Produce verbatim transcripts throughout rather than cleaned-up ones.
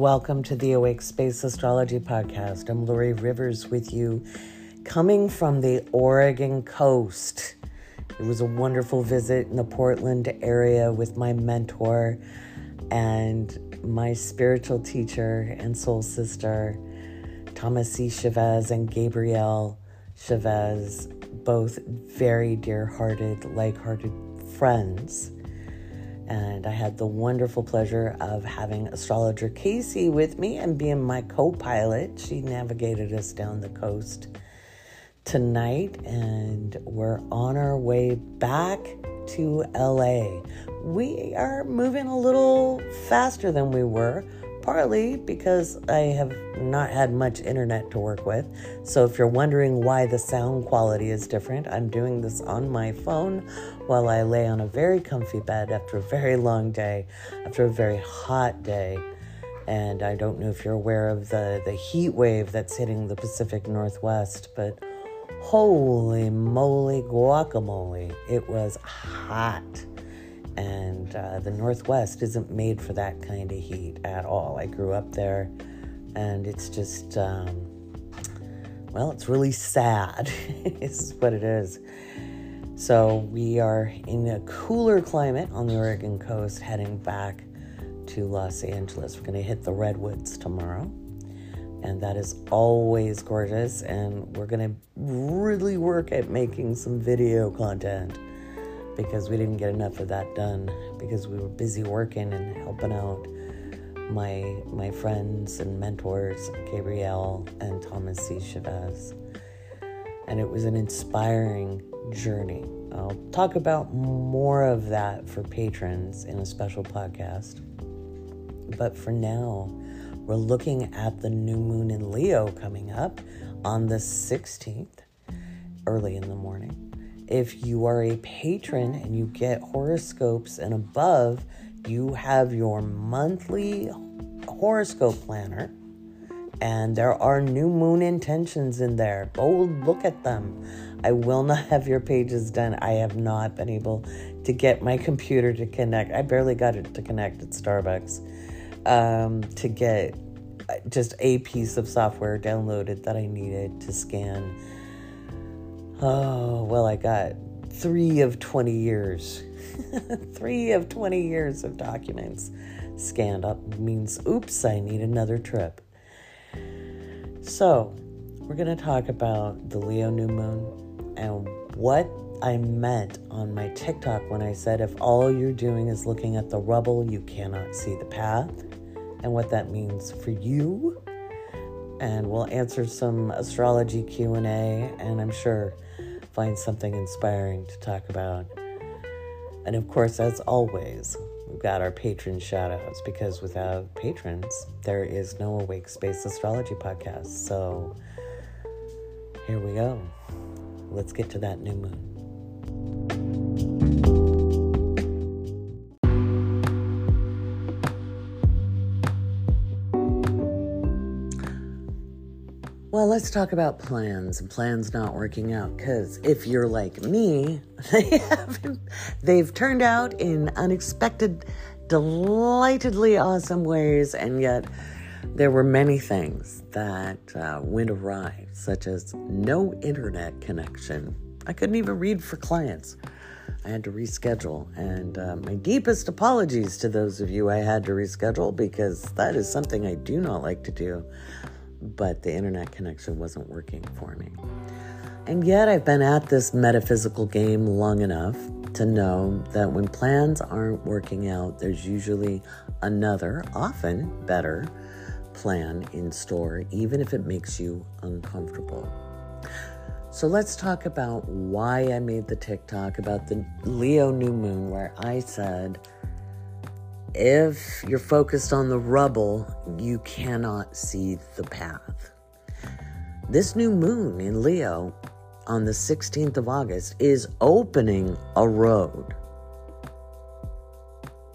Welcome to the Awake Space Astrology Podcast. I'm Laurie Rivers with you, coming from the Oregon coast. It was a wonderful visit in the Portland area with my mentor and my spiritual teacher and soul sister, Thomas C. Chavez and Gabrielle Chavez, both very dear-hearted, like-hearted friends. And I had the wonderful pleasure of having astrologer Casey with me and being my co-pilot. She navigated us down the coast tonight, and we're on our way back to L A. We are moving a little faster than we were, partly because I have not had much internet to work with. So if you're wondering why the sound quality is different, I'm doing this on my phone while I lay on a very comfy bed after a very long day, after a very hot day. And I don't know if you're aware of the, the heat wave that's hitting the Pacific Northwest, but holy moly guacamole, it was hot. And uh, the Northwest isn't made for that kind of heat at all. I grew up there, and it's just, um, well, it's really sad. It's what it is. So we are in a cooler climate on the Oregon coast, heading back to Los Angeles. We're going to hit the Redwoods tomorrow, and that is always gorgeous. And we're going to really work at making some video content, because we didn't get enough of that done because we were busy working and helping out my my friends and mentors, Gabrielle and Thomas C. Chavez. And it was an inspiring journey. I'll talk about more of that for patrons in a special podcast. But for now, we're looking at the new moon in Leo coming up on the sixteenth, early in the morning. If you are a patron and you get horoscopes and above, you have your monthly horoscope planner, and there are new moon intentions in there. Go look at them. I will not have your pages done. I have not been able to get my computer to connect. I barely got it to connect at Starbucks um, to get just a piece of software downloaded that I needed to scan. Oh, well, I got three of twenty years. three of twenty years of documents scanned up means, oops, I need another trip. So we're going to talk about the Leo new moon and what I meant on my TikTok when I said, if all you're doing is looking at the rubble, you cannot see the path, and what that means for you. And we'll answer some astrology Q and A, and I'm sure find something inspiring to talk about. And of course, as always, we've got our patron shout-outs, because without patrons, there is no Awake Space Astrology Podcast. So here we go. Let's get to that new moon. Well, let's talk about plans and plans not working out, because if you're like me, they haven't, they've turned out in unexpected, delightedly awesome ways, and yet there were many things that uh, went awry, such as no internet connection. I couldn't even read for clients. I had to reschedule, and uh, my deepest apologies to those of you I had to reschedule, because that is something I do not like to do. But the internet connection wasn't working for me. And yet I've been at this metaphysical game long enough to know that when plans aren't working out, there's usually another, often better, plan in store, even if it makes you uncomfortable. So let's talk about why I made the TikTok about the Leo new moon, where I said, if you're focused on the rubble, you cannot see the path. This new moon in Leo on the sixteenth of August is opening a road,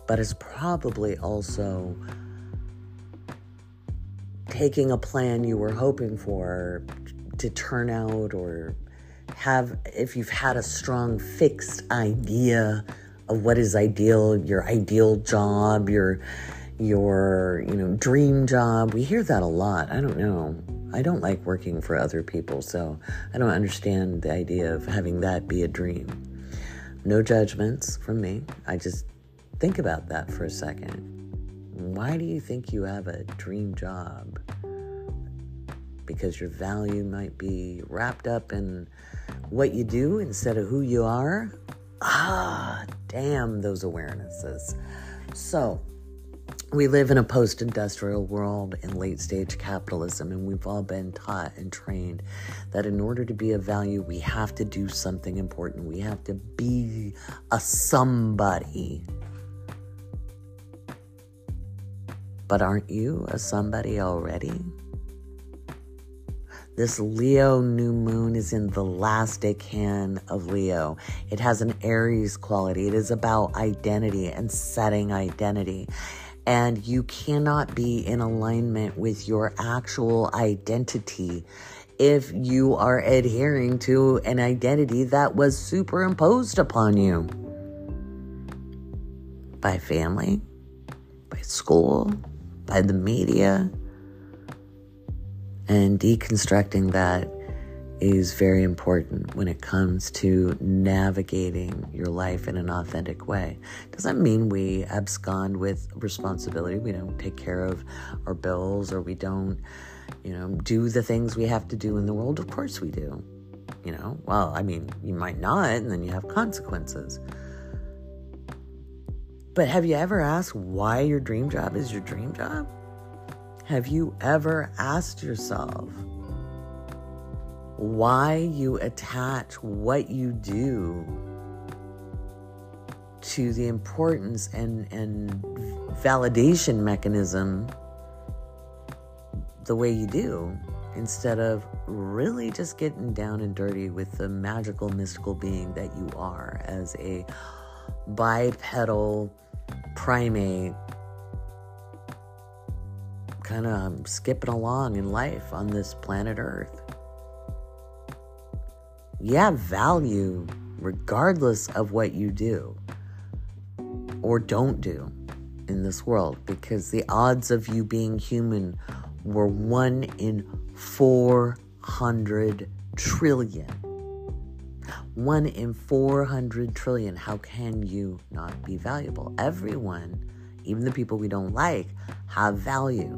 but it's probably also taking a plan you were hoping for to turn out, or have, if you've had a strong fixed idea of what is ideal, your ideal job, your your, you know, dream job. We hear that a lot. I don't know. I don't like working for other people, so I don't understand the idea of having that be a dream. No judgments from me. I just think about that for a second. Why do you think you have a dream job? Because your value might be wrapped up in what you do instead of who you are? Ah, damn those awarenesses. So, we live in a post-industrial world in late-stage capitalism, and we've all been taught and trained that in order to be of value, we have to do something important. We have to be a somebody. But aren't you a somebody already? This Leo new moon is in the last decan of Leo. It has an Aries quality. It is about identity and setting identity. And you cannot be in alignment with your actual identity if you are adhering to an identity that was superimposed upon you by family, by school, by the media. And deconstructing that is very important when it comes to navigating your life in an authentic way. Doesn't mean we abscond with responsibility. We don't take care of our bills, or we don't, you know, do the things we have to do in the world. Of course we do. You know, well, I mean, you might not, and then you have consequences. But have you ever asked why your dream job is your dream job? Have you ever asked yourself why you attach what you do to the importance and, and validation mechanism the way you do, instead of really just getting down and dirty with the magical, mystical being that you are as a bipedal primate, kind of skipping along in life on this planet Earth? You have value regardless of what you do or don't do in this world, because the odds of you being human were one in four hundred trillion. One in four hundred trillion. How can you not be valuable? Everyone, even the people we don't like, have value.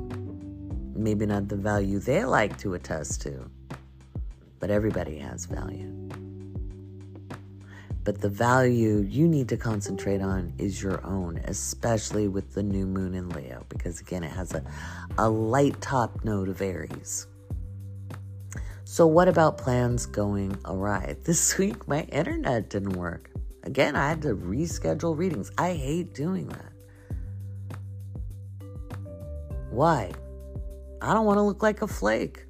Maybe not the value they like to attest to, but everybody has value. But the value you need to concentrate on is your own, especially with the new moon in Leo, because again, it has a, a light top note of Aries. So what about plans going awry? This week, my internet didn't work. Again, I had to reschedule readings. I hate doing that. Why? I don't want to look like a flake.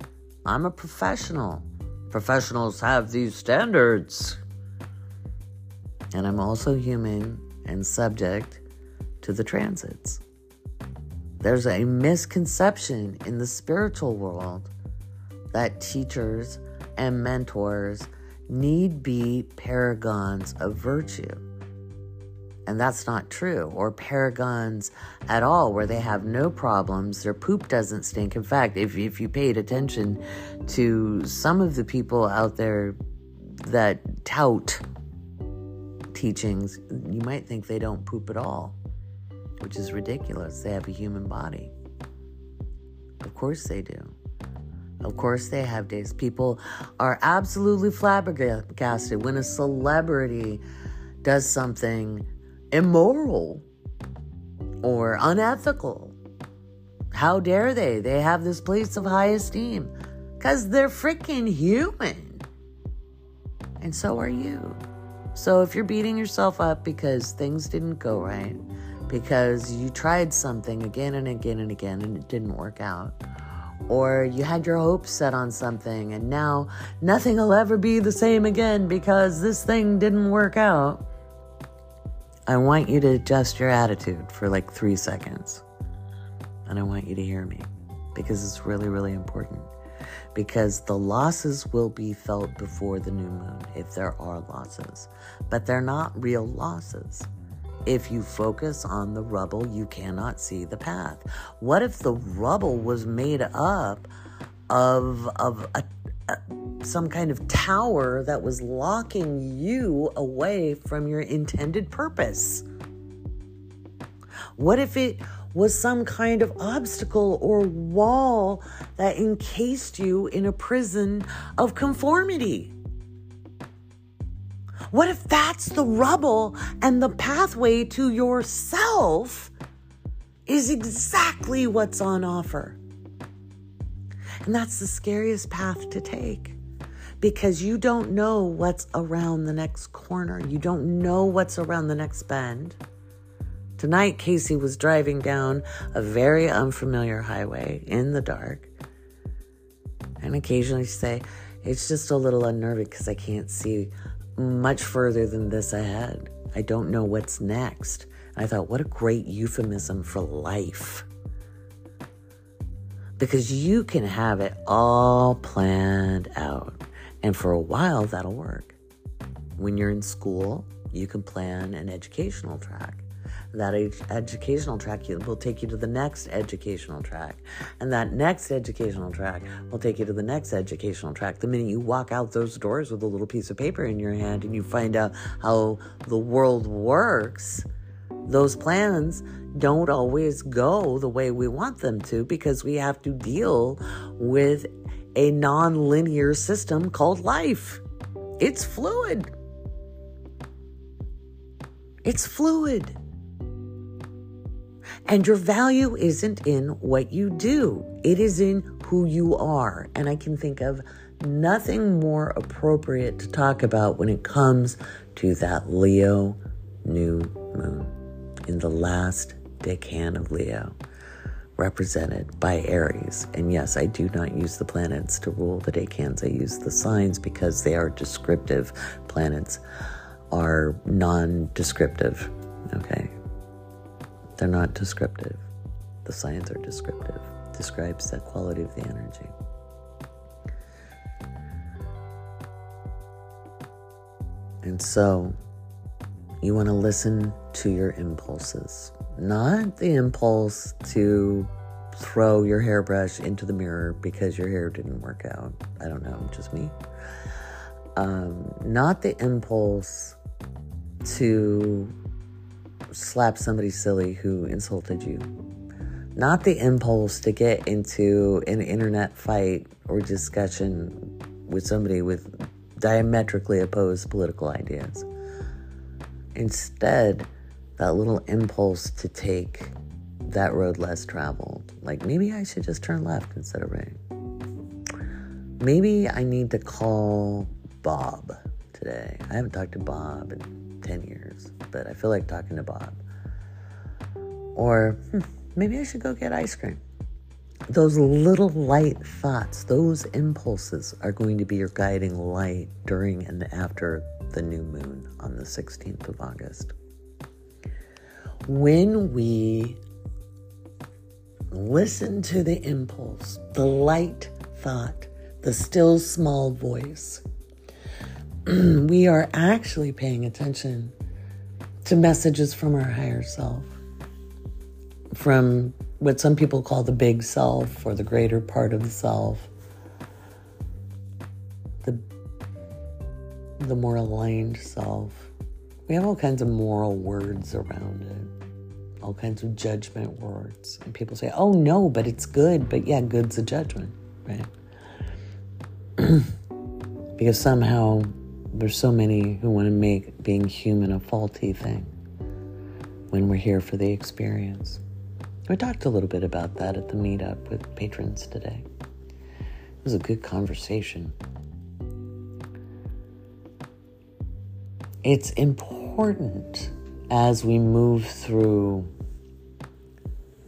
I'm a professional. Professionals have these standards. And I'm also human and subject to the transits. There's a misconception in the spiritual world that teachers and mentors need be paragons of virtue. And that's not true. Or paragons at all, where they have no problems. Their poop doesn't stink. In fact, if, if you paid attention to some of the people out there that tout teachings, you might think they don't poop at all, which is ridiculous. They have a human body. Of course they do. Of course they have days. People are absolutely flabbergasted when a celebrity does something immoral or unethical. How dare they? They have this place of high esteem because they're freaking human. And so are you. So if you're beating yourself up because things didn't go right, because you tried something again and again and again and it didn't work out, or you had your hopes set on something and now nothing will ever be the same again because this thing didn't work out, I want you to adjust your attitude for like three seconds. And I want you to hear me, because it's really, really important. Because the losses will be felt before the new moon, if there are losses. But they're not real losses. If you focus on the rubble, you cannot see the path. What if the rubble was made up of of a, a, some kind of tower that was locking you away from your intended purpose? What if it was some kind of obstacle or wall that encased you in a prison of conformity? What if that's the rubble and the pathway to yourself is exactly what's on offer? And that's the scariest path to take, because you don't know what's around the next corner. You don't know what's around the next bend. Tonight, Casey was driving down a very unfamiliar highway in the dark, and occasionally she'd say, it's just a little unnerving because I can't see much further than this ahead. I don't know what's next. And I thought, what a great euphemism for life. Because you can have it all planned out. And for a while, that'll work. When you're in school, you can plan an educational track. That ed- educational track will take you to the next educational track. And that next educational track will take you to the next educational track. The minute you walk out those doors with a little piece of paper in your hand and you find out how the world works, those plans don't always go the way we want them to, because we have to deal with a non-linear system called life. It's fluid. It's fluid. And your value isn't in what you do. It is in who you are. And I can think of nothing more appropriate to talk about when it comes to that Leo new moon in the last decan of Leo, represented by Aries. And yes, I do not use the planets to rule the decans. I use the signs because they are descriptive. Planets are non-descriptive, okay? They're not descriptive. The signs are descriptive. Describes that quality of the energy. And so you want to listen to your impulses, not the impulse to throw your hairbrush into the mirror because your hair didn't work out. I don't know, just me. Um, not the impulse to slap somebody silly who insulted you. Not the impulse to get into an internet fight or discussion with somebody with diametrically opposed political ideas. Instead, that little impulse to take that road less traveled. Like, maybe I should just turn left instead of right. Maybe I need to call Bob today. I haven't talked to Bob in ten years, but I feel like talking to Bob. Or hmm, maybe I should go get ice cream. Those little light thoughts, those impulses are going to be your guiding light during and after the new moon on the sixteenth of August. When we listen to the impulse, the light thought, the still small voice, we are actually paying attention to messages from our higher self, from what some people call the big self or the greater part of the self, the, the more aligned self. We have all kinds of moral words around it, all kinds of judgment words. And people say, oh, no, but it's good. But yeah, good's a judgment, right? Because somehow there's so many who want to make being human a faulty thing when we're here for the experience. We talked a little bit about that at the meetup with patrons today. It was a good conversation. It's important as we move through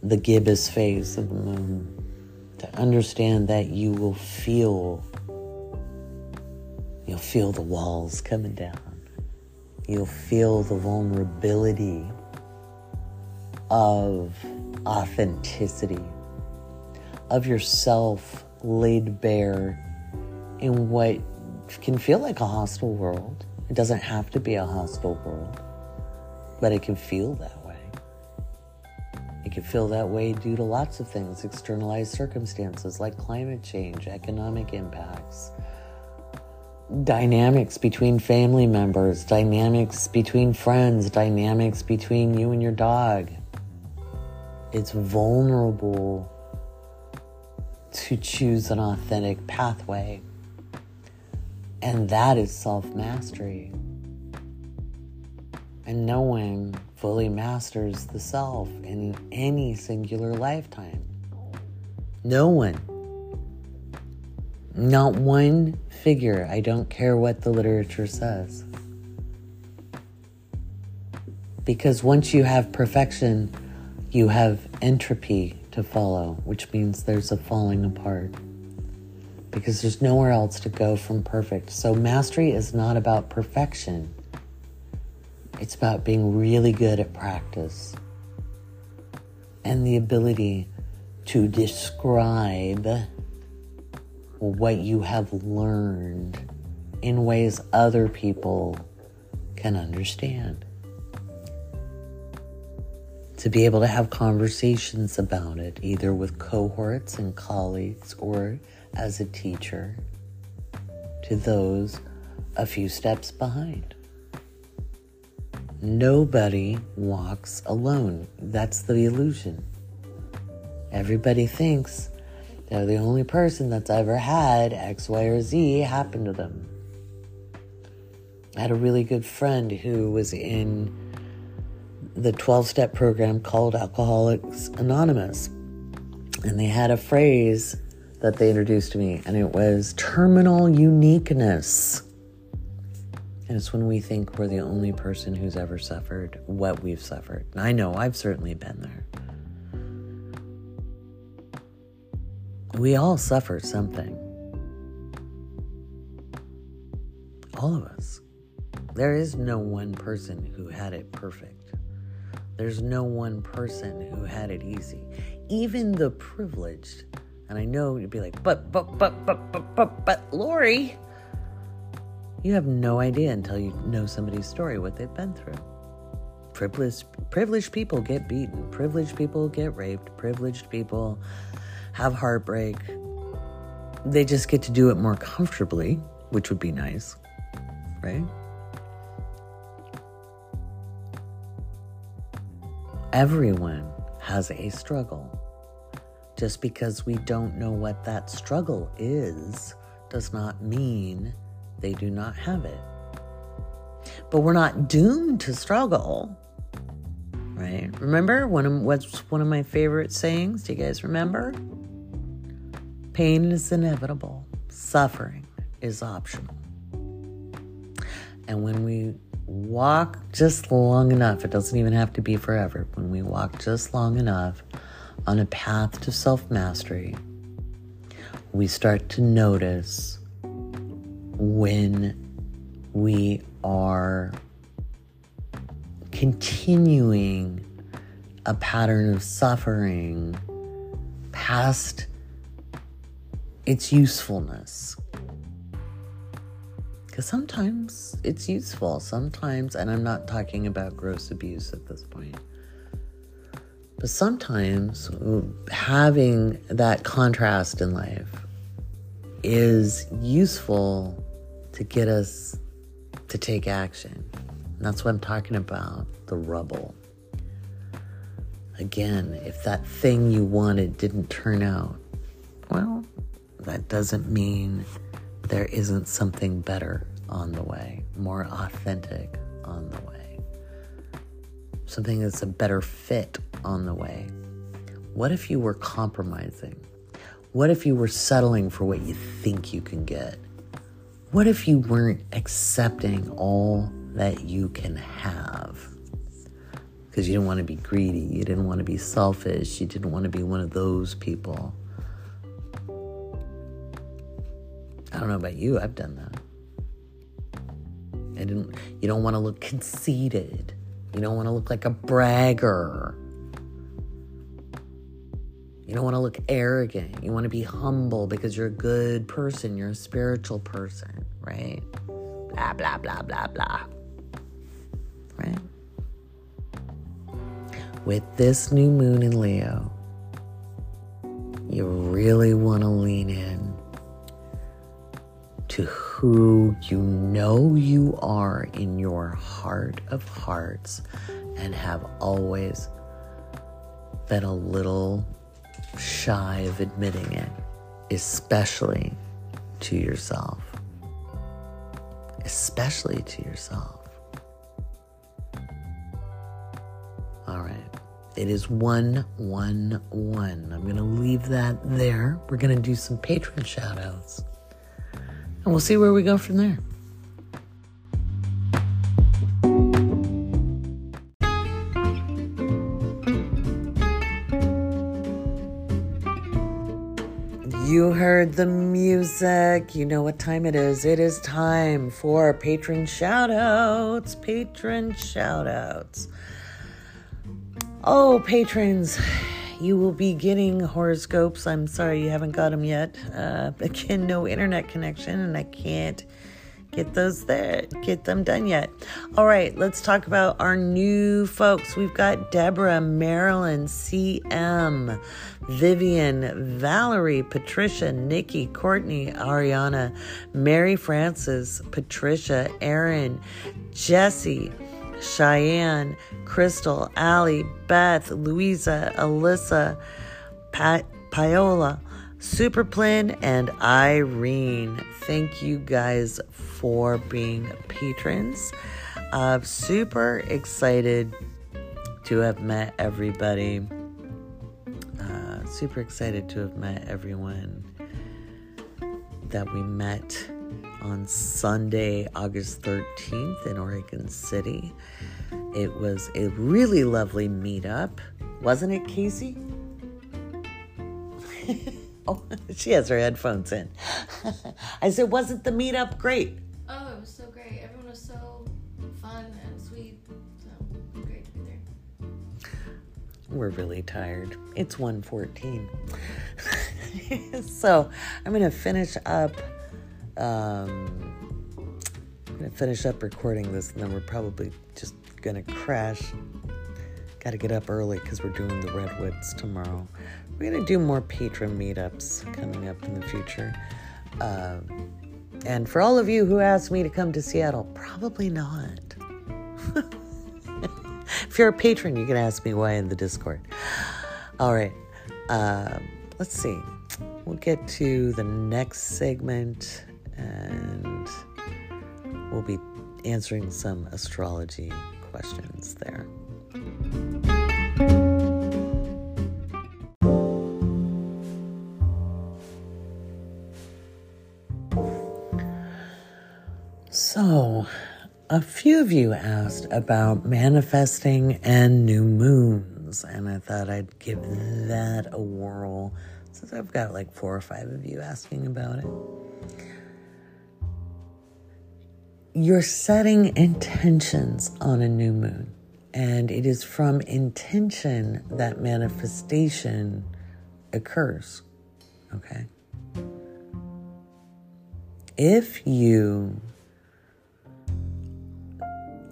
the gibbous phase of the moon to understand that you will feel You'll feel the walls coming down. You'll feel the vulnerability of authenticity, of yourself laid bare in what can feel like a hostile world. It doesn't have to be a hostile world. But it can feel that way. It can feel that way due to lots of things, externalized circumstances like climate change, economic impacts, dynamics between family members, dynamics between friends, dynamics between you and your dog. It's vulnerable to choose an authentic pathway. And that is self-mastery. And no one fully masters the self in any singular lifetime. No one. Not one figure. I don't care what the literature says. Because once you have perfection, you have entropy to follow, which means there's a falling apart. Because there's nowhere else to go from perfect. So mastery is not about perfection. It's about being really good at practice and the ability to describe what you have learned in ways other people can understand. To be able to have conversations about it, either with cohorts and colleagues or as a teacher to those a few steps behind. Nobody walks alone. That's the illusion. Everybody thinks they're the only person that's ever had X, Y, or Z happen to them. I had a really good friend who was in the twelve-step program called Alcoholics Anonymous. And they had a phrase that they introduced to me, and it was terminal uniqueness. And it's when we think we're the only person who's ever suffered what we've suffered. And I know I've certainly been there. We all suffer something. All of us. There is no one person who had it perfect. There's no one person who had it easy. Even the privileged. And I know you'd be like, but, but, but, but, but, but, but, Laurie. You have no idea until you know somebody's story, what they've been through. Privileged, privileged people get beaten. Privileged people get raped. Privileged people have heartbreak. They just get to do it more comfortably, which would be nice, right? Everyone has a struggle. Just because we don't know what that struggle is does not mean they do not have it. But we're not doomed to struggle, right? Remember, one of, what's one of my favorite sayings? Do you guys remember? Pain is inevitable. Suffering is optional. And when we walk just long enough, it doesn't even have to be forever. When we walk just long enough on a path to self-mastery, we start to notice when we are continuing a pattern of suffering past its usefulness. Because sometimes it's useful, sometimes, and I'm not talking about gross abuse at this point. But sometimes having that contrast in life is useful to get us to take action. And that's what I'm talking about, the rubble. Again, if that thing you wanted didn't turn out, well, that doesn't mean there isn't something better on the way, more authentic on the way, something that's a better fit on the way. What if you were compromising? What if you were settling for what you think you can get? What if you weren't accepting all that you can have? Because you didn't want to be greedy. You didn't want to be selfish. You didn't want to be one of those people. I don't know about you. I've done that. I didn't, you don't want to look conceited. You don't want to look like a bragger. You don't want to look arrogant. You want to be humble because you're a good person. You're a spiritual person, right? Blah, blah, blah, blah, blah. Right? with this new moon in Leo, you really want to lean in to who you know you are in your heart of hearts and have always been a little shy of admitting it, especially to yourself. Especially to yourself. All right. It is one, one, one. I'm going to leave that there. We're going to do some patron shout outs. And we'll see where we go from there. You heard the music. You know what time it is. It is time for patron shout-outs. Patron shout-outs. Oh, patrons, you will be getting horoscopes. I'm sorry you haven't got them yet. Uh, again, no internet connection, and I can't get those there. Get them done yet. All right, let's talk about our new folks. We've got Deborah, Marilyn, C M, Vivian, Valerie, Patricia, Nikki, Courtney, Ariana, Mary Frances, Patricia, Erin, Jesse, Cheyenne, Crystal, Allie, Beth, Louisa, Alyssa, Pat, Paola, Superplin, and Irene. Thank you guys for being patrons. I'm super excited to have met everybody. Super excited to have met everyone that we met on Sunday, August thirteenth in Oregon City. It was a really lovely meetup. Wasn't it, Casey? Oh, she has her headphones in. I said, wasn't the meetup great? Oh, it was so great. Everyone was so fun and sweet. We're really tired. It's one fourteen. So I'm going to finish up. Um, I'm going to finish up recording this, and then we're probably just going to crash. Got to get up early because we're doing the Redwoods tomorrow. We're going to do more patron meetups coming up in the future. Uh, and for all of you who asked me to come to Seattle, probably not. If you're a patron, you can ask me why in the Discord. All right. Uh, let's see. We'll get to the next segment, and we'll be answering some astrology questions there. So... a few of you asked about manifesting and new moons, and I thought I'd give that a whirl since I've got like four or five of you asking about it. You're setting intentions on a new moon, and it is from intention that manifestation occurs, okay? If you...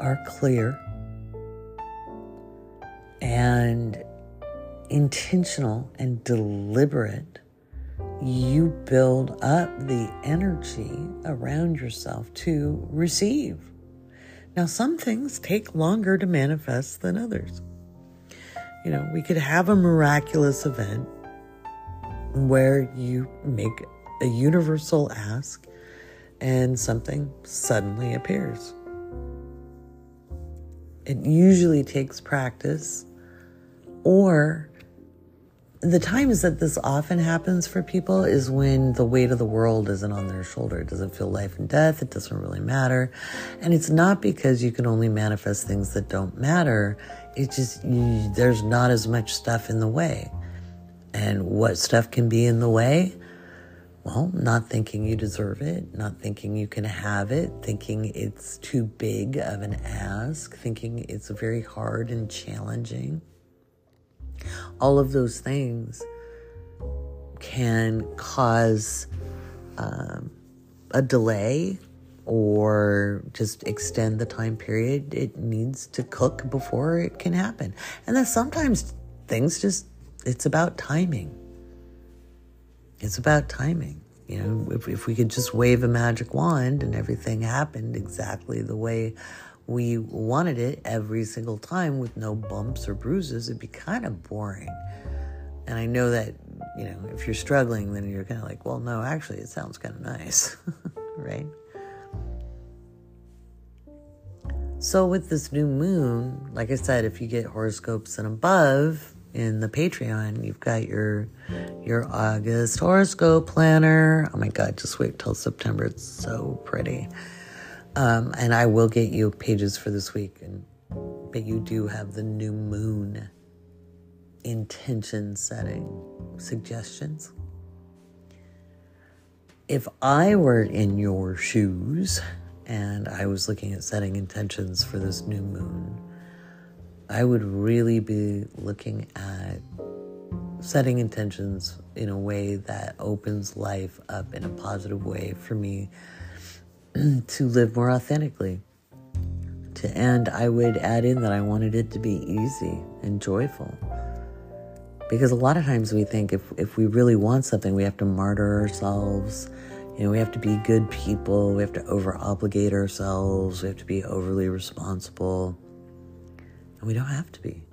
are clear and intentional and deliberate, you build up the energy around yourself to receive. Now, some things take longer to manifest than others. You know, we could have a miraculous event where you make a universal ask and something suddenly appears. It usually takes practice, or the times that this often happens for people is when the weight of the world isn't on their shoulder. It doesn't feel life and death. It doesn't really matter. And it's not because you can only manifest things that don't matter. It's just you, there's not as much stuff in the way. And what stuff can be in the way? Well, not thinking you deserve it, not thinking you can have it, thinking it's too big of an ask, thinking it's very hard and challenging. All of those things can cause um, a delay or just extend the time period it needs to cook before it can happen. And then sometimes things just, it's about timing. It's about timing. You know, if, if we could just wave a magic wand and everything happened exactly the way we wanted it every single time with no bumps or bruises, it'd be kind of boring. And I know that, you know, if you're struggling, then you're kind of like, well, no, actually, it sounds kind of nice, right? So with this new moon, like I said, if you get horoscopes and above in the Patreon, you've got your your August horoscope planner. Oh my God, just wait till September. It's so pretty. Um, and I will get you pages for this week. And but you do have the new moon intention setting suggestions. If I were in your shoes, and I was looking at setting intentions for this new moon, I would really be looking at setting intentions in a way that opens life up in a positive way for me to live more authentically. To end, I would add in that I wanted it to be easy and joyful. Because a lot of times we think if, if we really want something, we have to martyr ourselves. You know, we have to be good people. We have to over-obligate ourselves. We have to be overly responsible. And we don't have to be.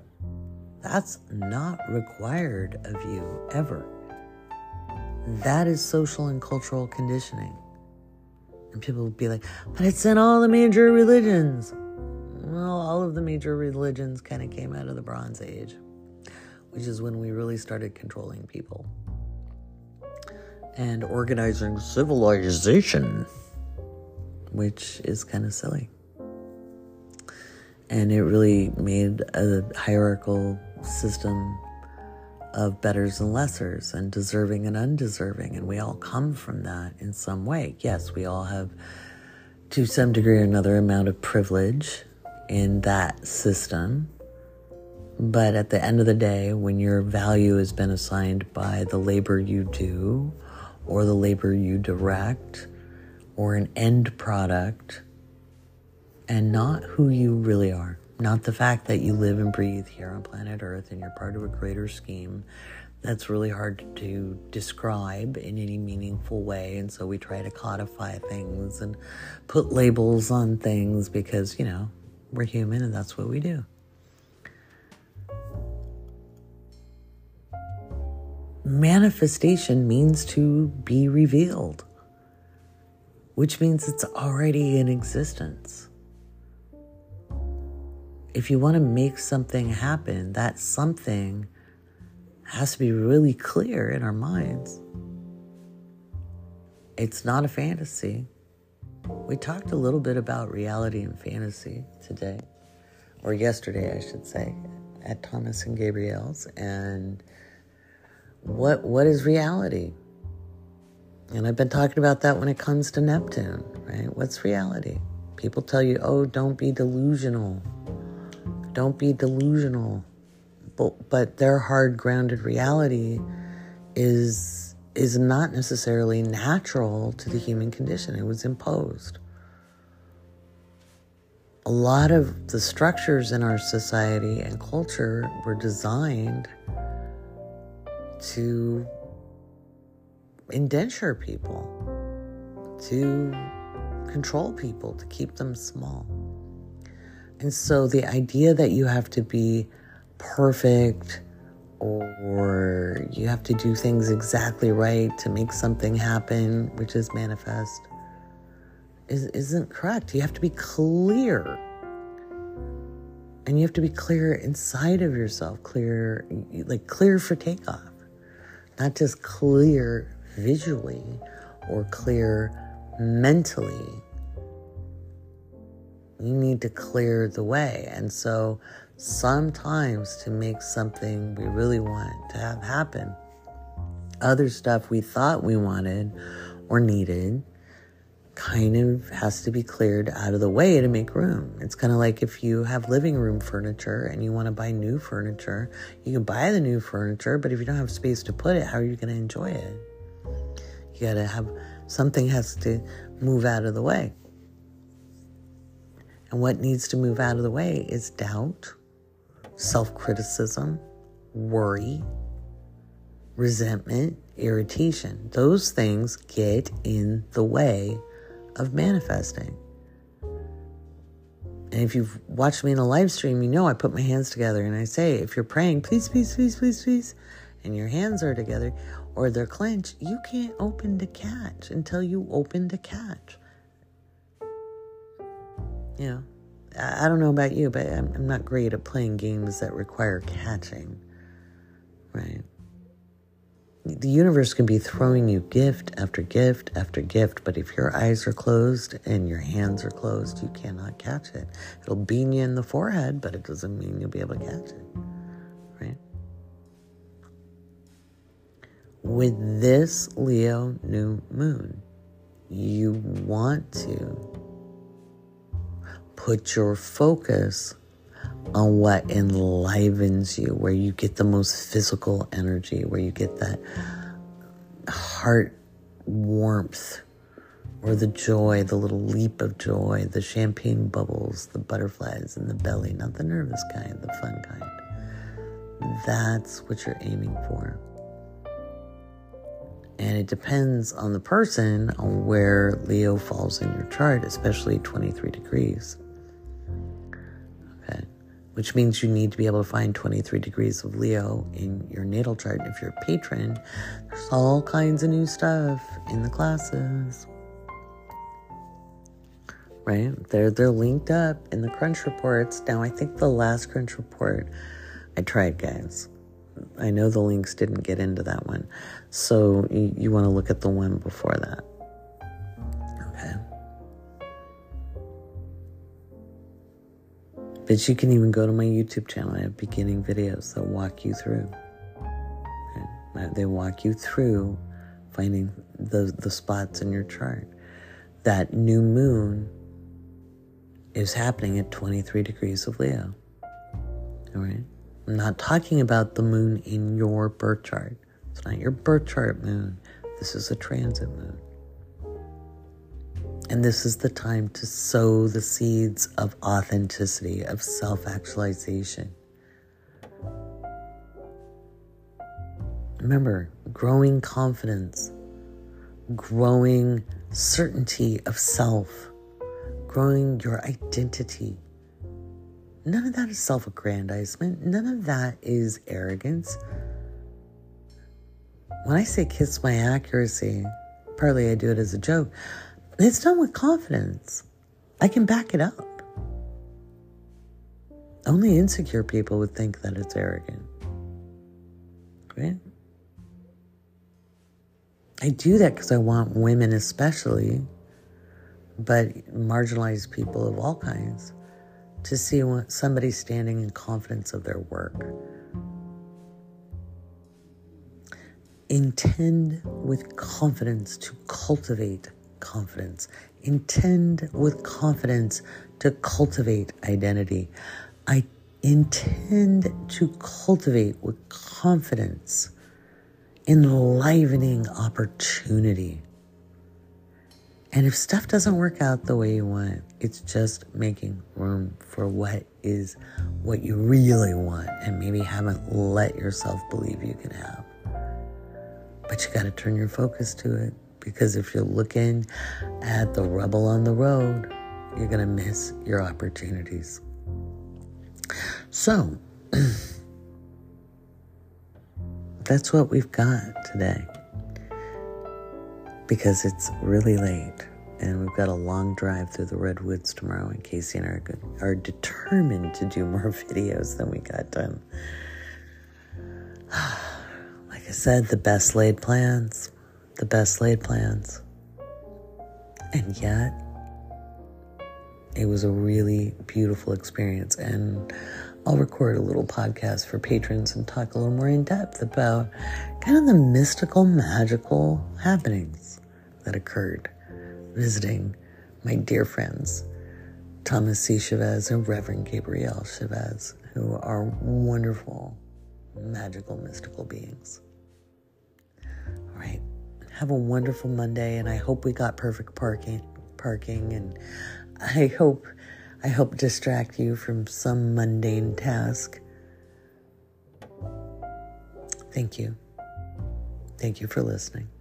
That's not required of you, ever. That is social and cultural conditioning. And people will be like, but it's in all the major religions. Well, all of the major religions kind of came out of the Bronze Age, which is when we really started controlling people and organizing civilization, which is kind of silly. And it really made a hierarchical system of betters and lessers and deserving and undeserving. And we all come from that in some way. Yes, we all have, to some degree or another, amount of privilege in that system. But at the end of the day, when your value has been assigned by the labor you do, or the labor you direct, or an end product, and not who you really are, not the fact that you live and breathe here on planet Earth and you're part of a greater scheme that's really hard to describe in any meaningful way. And so we try to codify things and put labels on things because, you know, we're human and that's what we do. Manifestation means to be revealed, which means it's already in existence. If you want to make something happen, that something has to be really clear in our minds. It's not a fantasy. We talked a little bit about reality and fantasy today, or yesterday, I should say, at Thomas and Gabrielle's, and What what is reality? And I've been talking about that when it comes to Neptune, right? What's reality? People tell you, oh, don't be delusional. Don't be delusional. But, but their hard grounded reality is is not necessarily natural to the human condition. It was imposed. A lot of the structures in our society and culture were designed to indenture people, to control people, to keep them small. And so the idea that you have to be perfect or you have to do things exactly right to make something happen, which is manifest, is, isn't correct. You have to be clear. And you have to be clear inside of yourself, clear, like clear for takeoff. Not just clear visually or clear mentally. You need to clear the way. And so sometimes to make something we really want to have happen, other stuff we thought we wanted or needed kind of has to be cleared out of the way to make room. It's kind of like if you have living room furniture and you want to buy new furniture, you can buy the new furniture, but if you don't have space to put it, how are you going to enjoy it? You got to have, something has to move out of the way. And what needs to move out of the way is doubt, self-criticism, worry, resentment, irritation. Those things get in the way of manifesting. And if you've watched me in a live stream, you know I put my hands together and I say, if you're praying, please, please, please, please, please, and your hands are together or they're clenched, you can't open the catch until you open the catch. You know, I don't know about you, but I'm, I'm not great at playing games that require catching, right? The universe can be throwing you gift after gift after gift, but if your eyes are closed and your hands are closed, you cannot catch it. It'll bean you in the forehead, but it doesn't mean you'll be able to catch it, right? With this Leo new moon, you want to put your focus on what enlivens you, where you get the most physical energy, where you get that heart warmth or the joy, the little leap of joy, the champagne bubbles, the butterflies in the belly, not the nervous kind, the fun kind. That's what you're aiming for. And it depends on the person, on where Leo falls in your chart, especially twenty-three degrees. Okay. Which means you need to be able to find twenty-three degrees of Leo in your natal chart. If you're a patron, there's all kinds of new stuff in the classes. Right? They're, they're linked up in the crunch reports. Now, I think the last crunch report, I tried, guys. I know the links didn't get into that one. So you, you want to look at the one before that. Okay. But you can even go to my YouTube channel. I have beginning videos that walk you through. Okay. They walk you through finding the, the spots in your chart. That new moon is happening at twenty-three degrees of Leo. All right. I'm not talking about the moon in your birth chart. It's not your birth chart moon. This is a transit moon. And this is the time to sow the seeds of authenticity, of self-actualization. Remember, growing confidence, growing certainty of self, growing your identity. None of that is self-aggrandizement. None of that is arrogance. When I say kiss my accuracy, partly I do it as a joke, it's done with confidence. I can back it up. Only insecure people would think that it's arrogant. Right? I do that because I want women especially, but marginalized people of all kinds, to see somebody standing in confidence of their work. Intend with confidence to cultivate confidence. Intend with confidence to cultivate identity. I intend to cultivate with confidence enlivening opportunity. And if stuff doesn't work out the way you want, it's just making room for what is what you really want and maybe haven't let yourself believe you can have. But you got to turn your focus to it, because if you're looking at the rubble on the road, you're going to miss your opportunities. So that's what we've got today, because it's really late and we've got a long drive through the redwoods tomorrow, and Casey and I are, good, are determined to do more videos than we got done. Like I said, the best laid plans, the best laid plans. And yet, it was a really beautiful experience, and I'll record a little podcast for patrons and talk a little more in depth about kind of the mystical, magical happenings that occurred visiting my dear friends, Thomas C. Chavez and Reverend Gabrielle Chavez, who are wonderful, magical, mystical beings. All right. Have a wonderful Monday, and I hope we got perfect parking, parking and I hope I help distract you from some mundane task. Thank you. Thank you for listening.